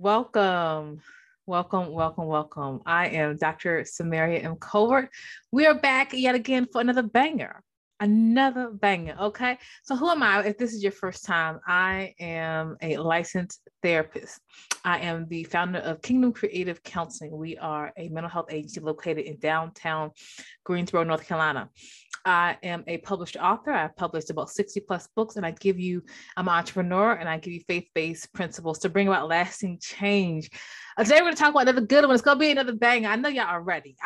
Welcome. I am Dr. Samaria M. Colbert. We are back yet again for another banger. Okay. So who am I? If this is your first time, I am a licensed therapist. I am the founder of Kingdom Creative Counseling. We are a mental health agency located in downtown Greensboro, North Carolina. I am a published author. I've published about 60 plus books, and I'm an entrepreneur, and I give you faith-based principles to bring about lasting change. Today we're going to talk about another good one. It's going to be another banger. I know y'all are ready.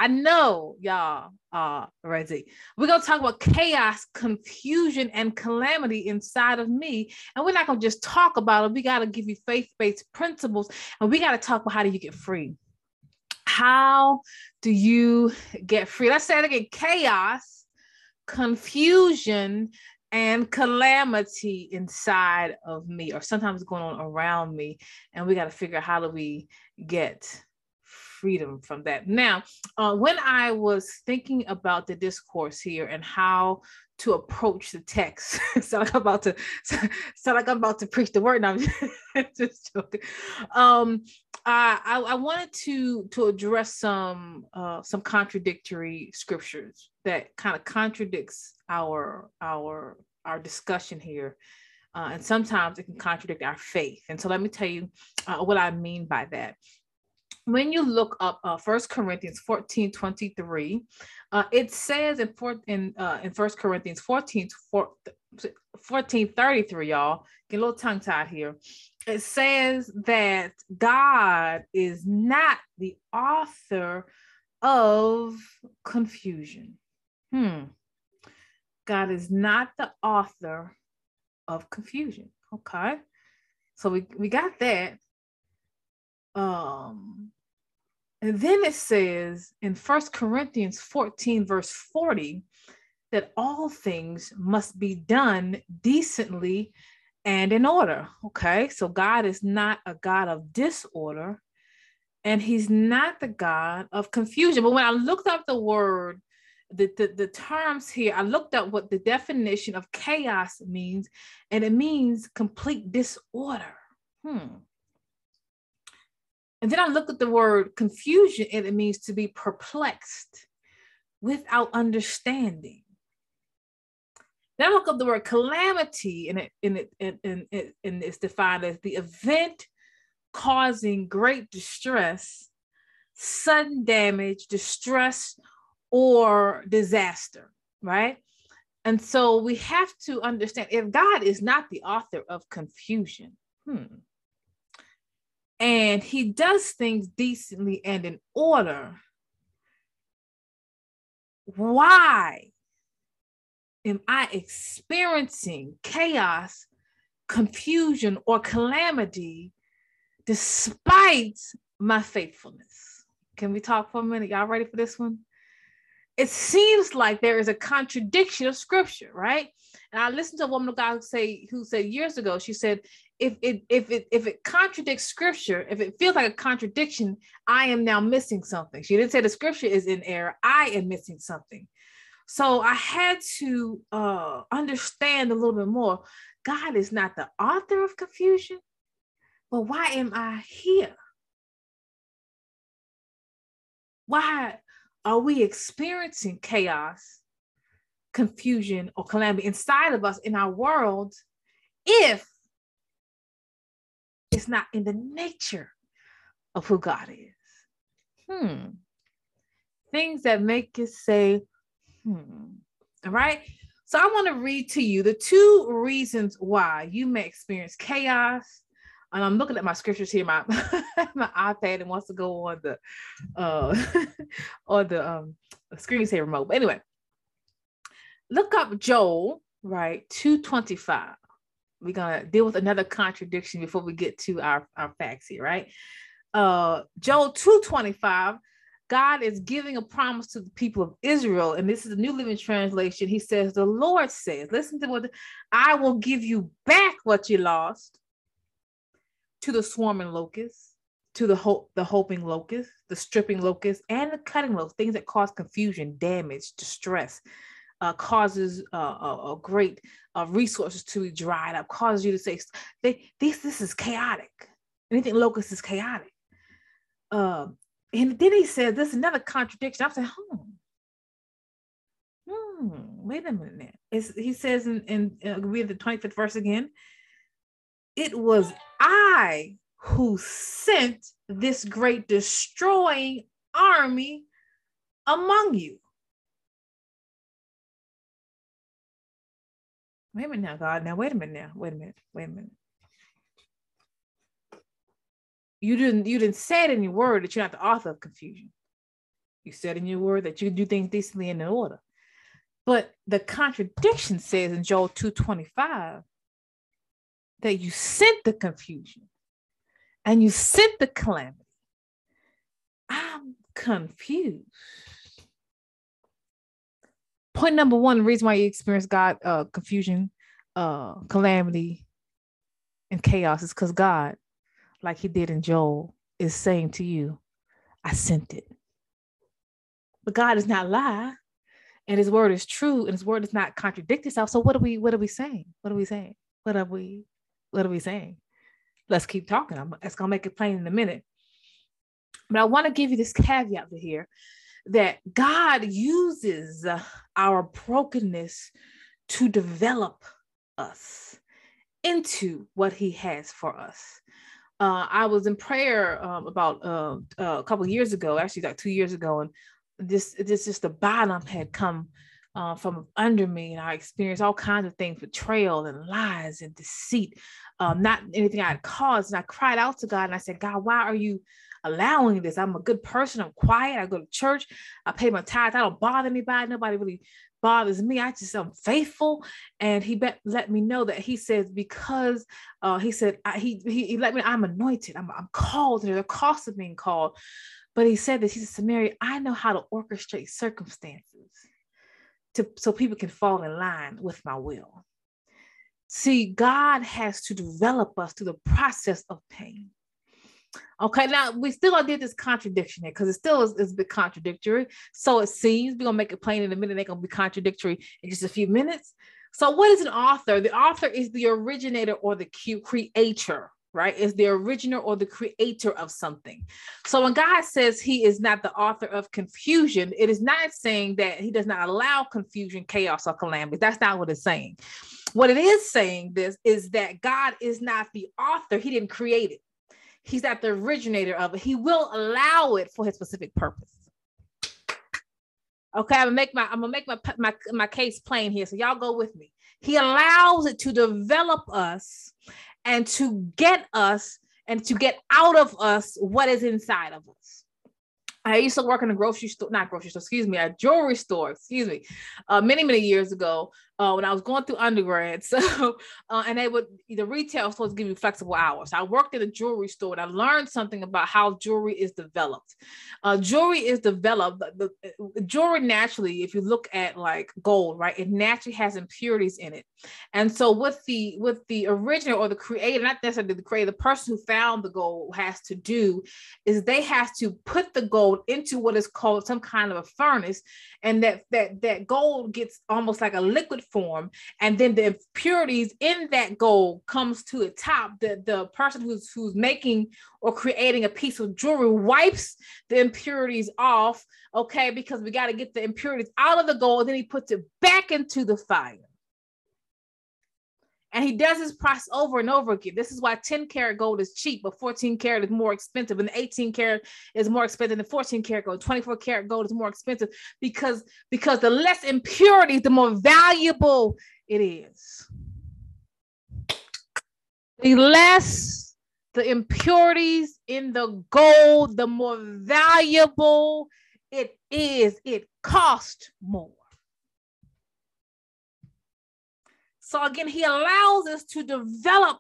We're going to talk about chaos, confusion, and calamity inside of me. And we're not going to just talk about it. We got to give you faith-based principles, and we got to talk about how do you get free? How do you get free? Let's say it again. Chaos, confusion, and calamity inside of me, or sometimes going on around me, and we got to figure out how do we get freedom from that. Now, when I was thinking about the discourse here and how to approach the text, so like I'm about to preach the word, and I'm just joking. I wanted to address some contradictory scriptures that kind of contradicts our discussion here, and sometimes it can contradict our faith. And so let me tell you what I mean by that. When you look up 1 Corinthians 14:23, it says in 1 Corinthians 14:33, y'all, get a little tongue tied here. It says that God is not the author of confusion. God is not the author of confusion. Okay. So we got that. And then it says in 1 Corinthians 14, verse 40, that all things must be done decently and in order. Okay. So God is not a God of disorder, and he's not the God of confusion. But when I looked up the word, the terms here, I looked up what the definition of chaos means, and it means complete disorder. And then I looked at the word confusion, and it means to be perplexed without understanding. Then I look up the word calamity, and it's defined as the event causing great distress, sudden damage, distress, or disaster, right? And so we have to understand, if God is not the author of confusion, and he does things decently and in order, why am I experiencing chaos, confusion, or calamity despite my faithfulness? Can we talk for a minute? Y'all ready for this one? It seems like there is a contradiction of scripture, right? And I listened to a woman of God who said years ago, she said, if it contradicts scripture, if it feels like a contradiction, I am now missing something. She didn't say the scripture is in error. I am missing something. So I had to understand a little bit more. God is not the author of confusion, but why am I here? Why are we experiencing chaos, confusion, or calamity inside of us in our world if it's not in the nature of who God is? Things that make you say, All right. So I want to read to you the two reasons why you may experience chaos. And I'm looking at my scriptures here, my iPad, and wants to go on the screensaver remote. But anyway, look up Joel, right, 2:25. We're gonna deal with another contradiction before we get to our facts here, right? Joel 2:25. God is giving a promise to the people of Israel, and this is the New Living Translation. He says, "The Lord says, listen to what I will give you back what you lost." To the swarming locusts, to the hoping locusts, the stripping locusts, and the cutting locusts, things that cause confusion, damage, distress, causes great resources to be dried up, causes you to say, this is chaotic. Anything locust is chaotic. And then he said, this is another contradiction. I said, wait a minute now. He says in read the 25th verse again. It was I who sent this great destroying army among you. Wait a minute now, God. Now, wait a minute. You didn't say it in your word that you're not the author of confusion. You said in your word that you do things decently and in order. But the contradiction says in Joel 2:25 that you sent the confusion and you sent the calamity. I'm confused. Point number one, the reason why you experience God confusion, calamity, and chaos is because God, like he did in Joel, is saying to you, I sent it. But God does not lie. And his word is true, and his word does not contradict itself. So what are we saying? Let's keep talking. It's going to make it plain in a minute. But I want to give you this caveat to here that God uses our brokenness to develop us into what he has for us. I was in prayer about a couple of years ago, actually like 2 years ago, and this just the bottom had come from under me, and I experienced all kinds of things, betrayal and lies and deceit, not anything I had caused. And I cried out to God and I said, God, why are you allowing this? I'm a good person. I'm quiet. I go to church. I pay my tithes. I don't bother anybody. Nobody really bothers me. I'm faithful. And he let me know that he says, because he let me, I'm anointed. I'm called. There's a cost of being called. But he said this, he said, Samaria, I know how to orchestrate circumstances so people can fall in line with my will. See, God has to develop us through the process of pain. Okay, now we still did this contradiction here because it still is a bit contradictory. So it seems, we're going to make it plain in a minute, they're going to be contradictory in just a few minutes. So what is an author? The author is the originator or the creator. Right? Is the originator or the creator of something. So when God says he is not the author of confusion, it is not saying that he does not allow confusion, chaos, or calamity. That's not what it's saying. What it is saying this is that God is not the author. He didn't create it. He's not the originator of it. He will allow it for his specific purpose. Okay, I'm gonna make my case plain here. So y'all go with me. He allows it to develop us and to get us and to get out of us what is inside of us. I used to work in a jewelry store, many years ago when I was going through undergrad. So, and they would, the retail stores give you flexible hours. I worked at a jewelry store and I learned something about how jewelry is developed. Jewelry naturally, if you look at like gold, right, it naturally has impurities in it. And so with the original or the creator, not necessarily the creator, the person who found the gold has to do is they have to put the gold into what is called some kind of a furnace, and that gold gets almost like a liquid form, and then the impurities in that gold comes to a top. The person who's making or creating a piece of jewelry wipes the impurities off, okay, because we got to get the impurities out of the gold, and then he puts it back into the fire. And he does this process over and over again. This is why 10 karat gold is cheap, but 14 karat is more expensive. And 18 karat is more expensive than 14 karat gold. 24 karat gold is more expensive because the less impurities, the more valuable it is. The less the impurities in the gold, the more valuable it is. It costs more. So again, he allows us to develop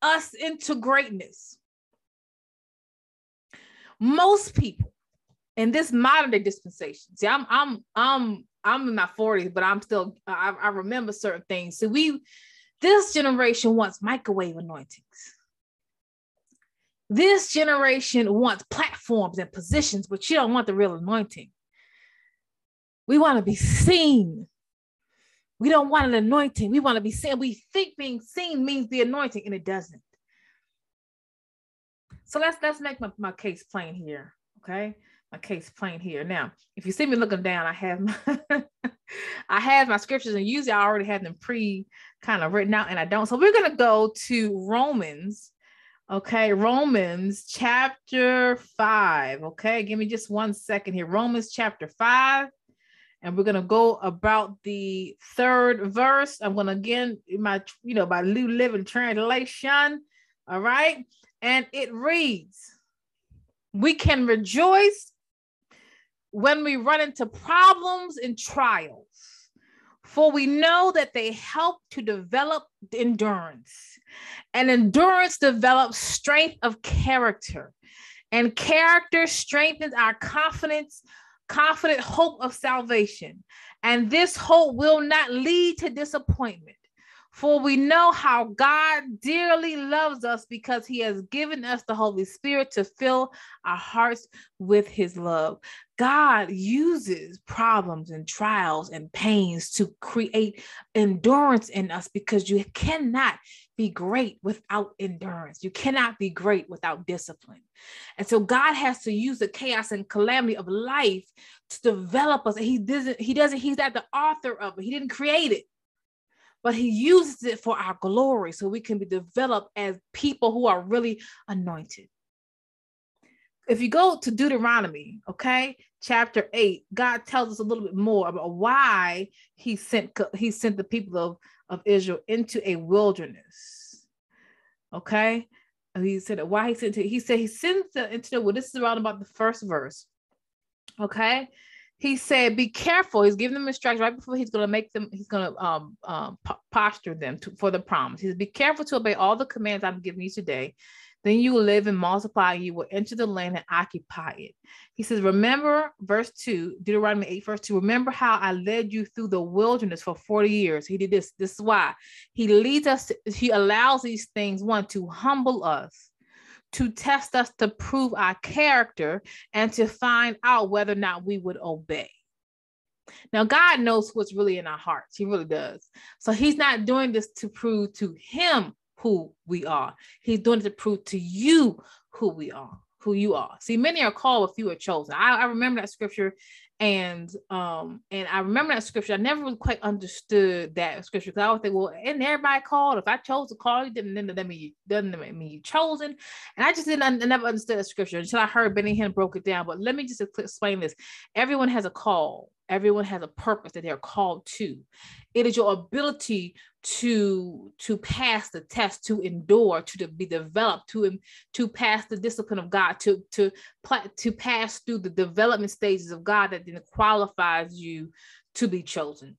us into greatness. Most people in this modern day dispensation, see, I'm in my 40s, but I'm still, I remember certain things. So this generation wants microwave anointings. This generation wants platforms and positions, but you don't want the real anointing. We want to be seen. We don't want an anointing. We want to be seen. We think being seen means the anointing, and it doesn't. So let's make my case plain here. Okay. My case plain here. Now, if you see me looking down, I have my I have my scriptures, and usually I already have them kind of written out, and I don't. So we're going to go to Romans. Okay. Romans chapter 5. Okay. Give me just 1 second here. Romans chapter 5. And we're going to go about the third verse. I'm going to, again, by New Living Translation. All right. And it reads, we can rejoice when we run into problems and trials, for we know that they help to develop endurance. And endurance develops strength of character. And character strengthens our confident hope of salvation. And this hope will not lead to disappointment, for we know how God dearly loves us because he has given us the Holy Spirit to fill our hearts with his love. God uses problems and trials and pains to create endurance in us, because you cannot be great without endurance. You cannot be great without discipline. And so God has to use the chaos and calamity of life to develop us. And he's not the author of it. He didn't create it, but he uses it for our glory, so we can be developed as people who are really anointed. If you go to Deuteronomy, okay, chapter 8, God tells us a little bit more about why he sent the people of Israel into a wilderness. Okay. And he said why he sends them into the wilderness. This is around about the first verse. Okay. He said, be careful. He's giving them instructions right before he's going to posture them for the promise. He says, be careful to obey all the commands I'm giving you today. Then you will live and multiply. You will enter the land and occupy it. He says, remember verse 2, Deuteronomy 8, verse 2, remember how I led you through the wilderness for 40 years. He did this. This is why he leads us. He allows these things, one, to humble us, to test us, to prove our character, and to find out whether or not we would obey. Now, God knows what's really in our hearts. He really does. So he's not doing this to prove to him who we are. He's doing it to prove to you who you are. See, many are called, but few are chosen. I remember that scripture. And I remember that scripture. I never really quite understood that scripture, because I always think, well, isn't everybody called? If I chose to call you, then that doesn't mean you chosen. And I just never understood that scripture until I heard Benny Hinn broke it down. But let me just explain this. Everyone has a call. Everyone has a purpose that they're called to. It is your ability to pass the test, to endure, to be developed, to pass the discipline of God, to pass through the development stages of God that then qualifies you to be chosen.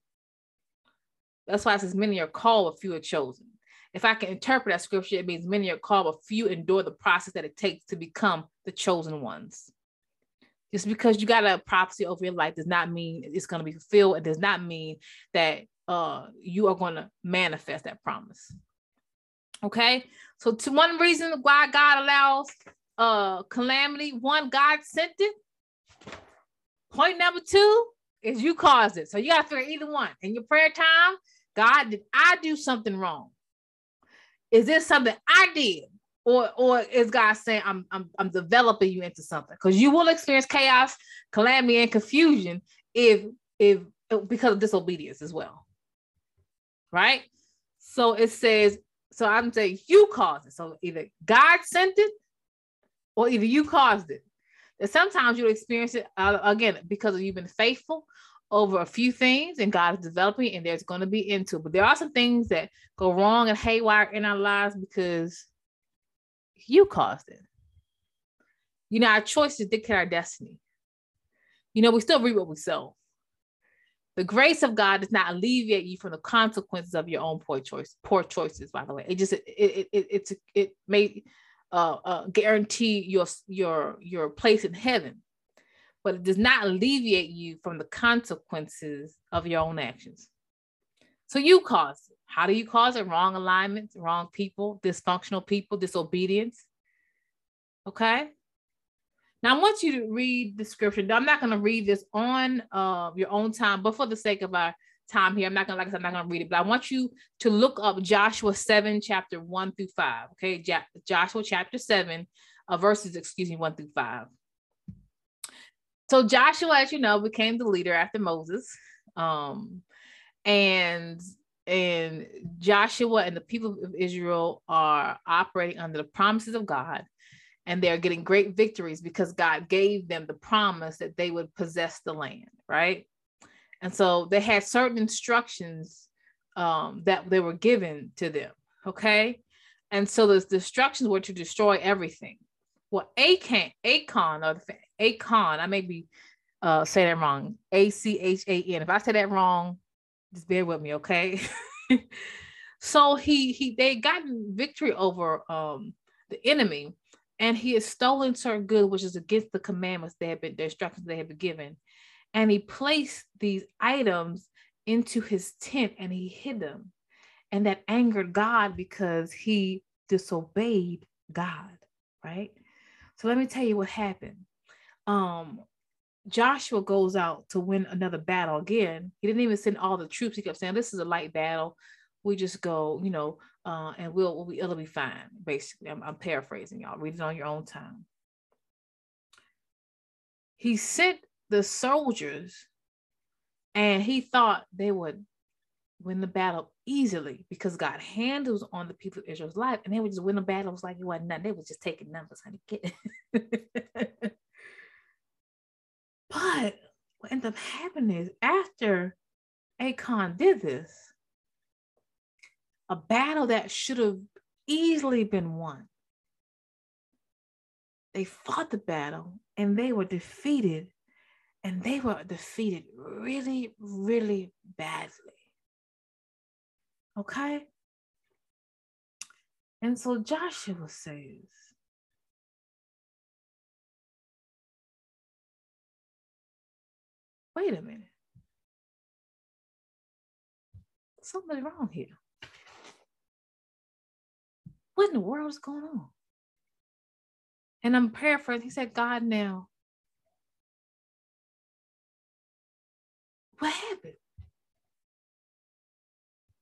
That's why it says many are called, but few are chosen. If I can interpret that scripture, it means many are called, but few endure the process that it takes to become the chosen ones. Just because you got a prophecy over your life does not mean it's going to be fulfilled. It does not mean that you are going to manifest that promise. Okay. So to one reason why God allows calamity, one, God sent it. Point number two is you caused it. So you got to figure either one. In your prayer time, God, did I do something wrong? Is this something I did? Or is God saying, I'm developing you into something? Because you will experience chaos, calamity, and confusion if because of disobedience as well. Right? So it says, so I'm saying you caused it. So either God sent it or either you caused it. And sometimes you'll experience it again because you've been faithful over a few things, and God is developing, and there's going to be into it. But there are some things that go wrong and haywire in our lives because you caused it. You know, our choices dictate our destiny. You know, we still reap what we sow. The grace of God does not alleviate you from the consequences of your own poor choices, by the way. It just, it may guarantee your place in heaven, but it does not alleviate you from the consequences of your own actions. So you caused it. How do you cause it? Wrong alignments, wrong people, dysfunctional people, disobedience. Okay. Now I want you to read the scripture. I'm not going to read this on your own time, but for the sake of our time here, I'm not going to read it, but I want you to look up Joshua 7, chapter 1 through 5. Okay. Joshua chapter 7, verses, 1 through 5. So Joshua, as you know, became the leader after Moses. And Joshua and the people of Israel are operating under the promises of God, and they're getting great victories because God gave them the promise that they would possess the land, right? And so they had certain instructions that they were given to them, okay? And so the instructions were to destroy everything. Well, Achan, I may be saying that wrong, A-C-H-A-N. If I say that wrong, just bear with me, okay? So they gotten victory over the enemy, and he has stolen certain good, which is against the commandments the instructions they had been given. And he placed these items into his tent and he hid them. And that angered God because he disobeyed God, right? So let me tell you what happened. Joshua goes out to win another battle again. He didn't even send all the troops. He kept saying, this is a light battle. We just go, and it'll be fine. Basically, I'm paraphrasing y'all. Read it on your own time. He sent the soldiers and he thought they would win the battle easily because God handles on the people of Israel's life, and they would just win the battles like it wasn't nothing. They were just taking numbers, honey. Get it. But what ended up happening is after Achan did this, a battle that should have easily been won, they fought the battle and they were defeated. And they were defeated really, really badly. Okay? And so Joshua says, wait a minute. Something's wrong here. What in the world is going on? And I'm paraphrasing. He said, God, now, what happened?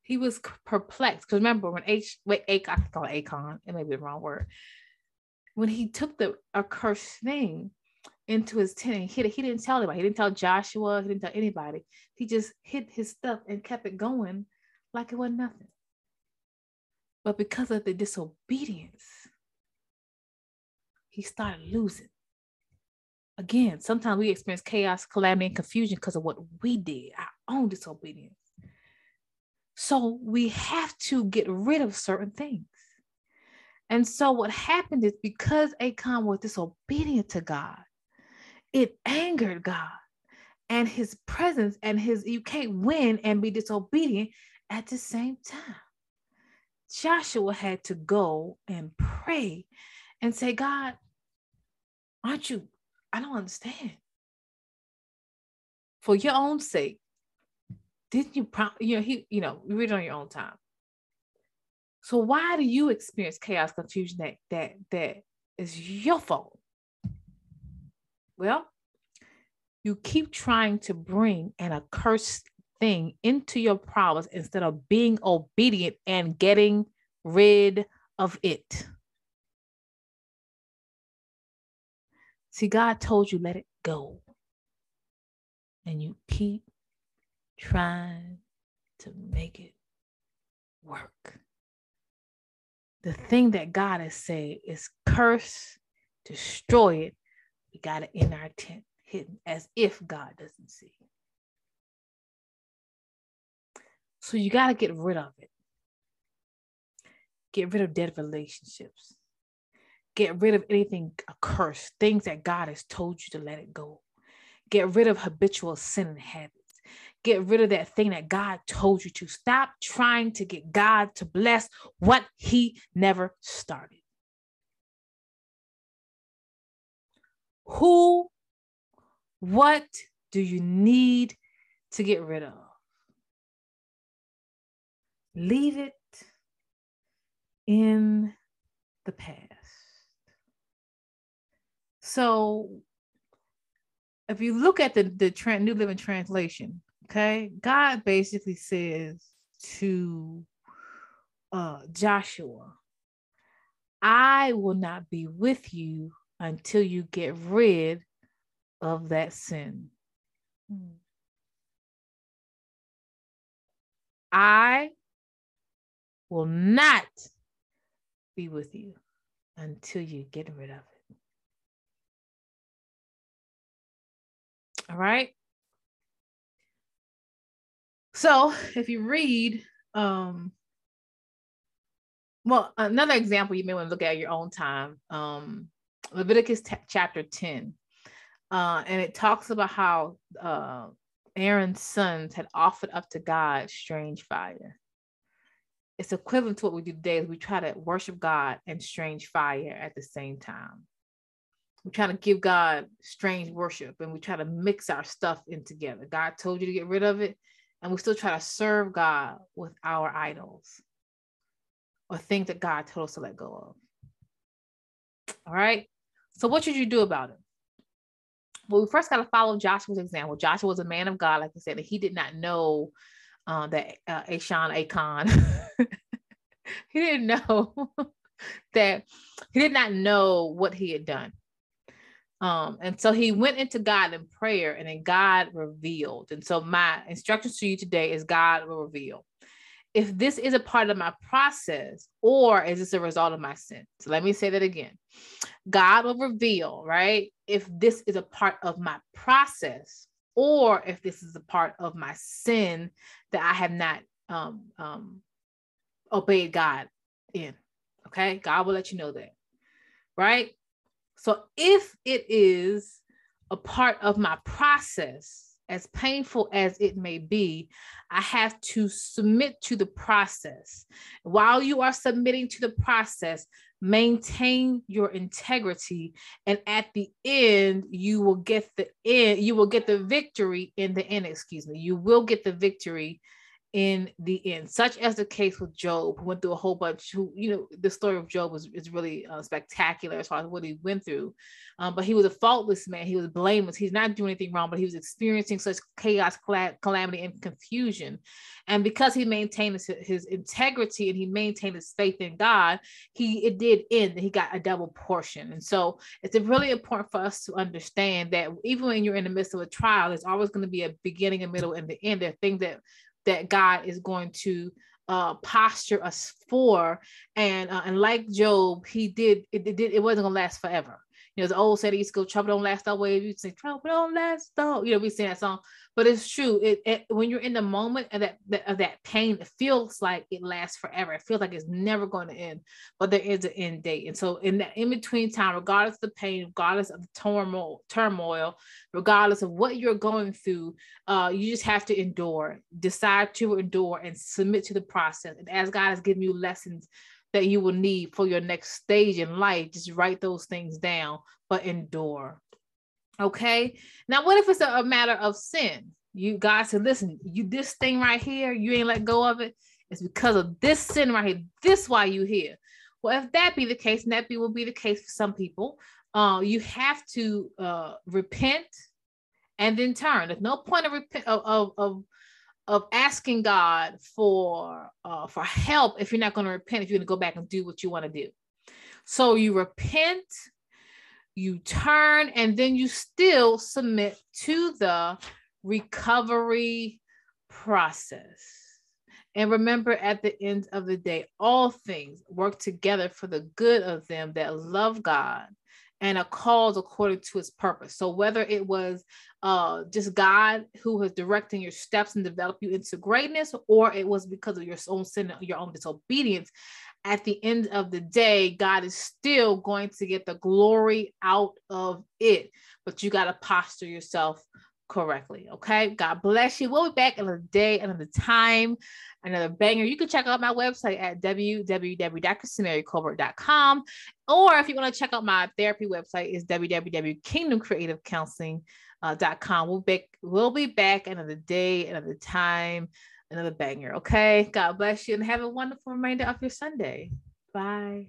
He was perplexed. Because remember, when I can call it Achan, it may be the wrong word. When he took a cursed thing into his tent and hid it, he didn't tell anybody. He didn't tell Joshua. He didn't tell anybody. He just hid his stuff and kept it going like it wasn't nothing. But because of the disobedience, he started losing. Again, sometimes we experience chaos, calamity, and confusion because of what we did, our own disobedience. So we have to get rid of certain things. And so what happened is because Achan was disobedient to God, it angered God and his presence and you can't win and be disobedient at the same time. Joshua had to go and pray and say, God, I don't understand. For your own sake, didn't you promise? You read it on your own time. So why do you experience chaos, confusion that is your fault? Well, you keep trying to bring an accursed thing into your problems instead of being obedient and getting rid of it. See, God told you, let it go. And you keep trying to make it work. The thing that God has said is curse, destroy it. We got it in our tent, hidden, as if God doesn't see. So you got to get rid of it. Get rid of dead relationships. Get rid of anything accursed, things that God has told you to let it go. Get rid of habitual sin and habits. Get rid of that thing that God told you to. Stop trying to get God to bless what he never started. What do you need to get rid of? Leave it in the past. So if you look at the New Living Translation, okay, God basically says to Joshua, I will not be with you until you get rid of that sin. I will not be with you until you get rid of it. All right. So if you read, well, another example you may want to look at your own time, Leviticus chapter 10. And it talks about how Aaron's sons had offered up to God strange fire. It's equivalent to what we do today is we try to worship God and strange fire at the same time. We try to give God strange worship and we try to mix our stuff in together. God told you to get rid of it, and we still try to serve God with our idols or things that God told us to let go of. All right. So what should you do about it? Well, we first got to follow Joshua's example. Joshua was a man of God, like I said, and he did not know that Achan. He did not know what he had done. And so he went into God in prayer, and then God revealed. And so my instructions to you today is God will reveal. If this is a part of my process, or is this a result of my sin? So let me say that again. God will reveal, right? If this is a part of my process, or if this is a part of my sin that I have not obeyed God in, okay? God will let you know that, right? So if it is a part of my process, as painful as it may be, I have to submit to the process. While you are submitting to the process, maintain your integrity, and at the end, you will get the victory in the end. Such as the case with Job, who went through a whole bunch. The story of Job is really spectacular as far as what he went through. But he was a faultless man. He was blameless. He's not doing anything wrong, but he was experiencing such chaos, calamity, and confusion. And because he maintained his integrity and he maintained his faith in God, it did end. He got a double portion. And so it's really important for us to understand that even when you're in the midst of a trial, there's always going to be a beginning, a middle, and the end. There are things that God is going to posture us for. And like Job, it wasn't gonna last forever. The old saying used to go, trouble don't last always. You say trouble don't last though. We sing that song, but it's true. When you're in the moment of that pain, it feels like it lasts forever. It feels like it's never going to end, but there is an end date. And so in that in-between time, regardless of the pain, regardless of the turmoil, regardless of what you're going through, you just have to endure, decide to endure and submit to the process. And as God has given you lessons that you will need for your next stage in life, just write those things down, but endure. Okay. Now, what if it's a matter of sin? God said, listen, this thing right here, you ain't let go of it. It's because of this sin right here. This why you here. Well, if that be the case, and will be the case for some people, you have to repent and then turn. There's no point of of asking God for help if you're not going to repent, if you're going to go back and do what you want to do. So you repent, you turn, and then you still submit to the recovery process. And remember, at the end of the day, all things work together for the good of them that love God and are called according to his purpose. So whether it was just God who was directing your steps and develop you into greatness, or it was because of your own sin, your own disobedience, at the end of the day, God is still going to get the glory out of it. But you got to posture yourself correctly. Okay. God bless you. We'll be back another day, another time, another banger. You can check out my website at www.christianmarycolbert.com. Or if you want to check out my therapy website, is www.kingdomcreativecounseling.com. We'll be back another day, another time, another banger. Okay. God bless you and have a wonderful remainder of your Sunday. Bye.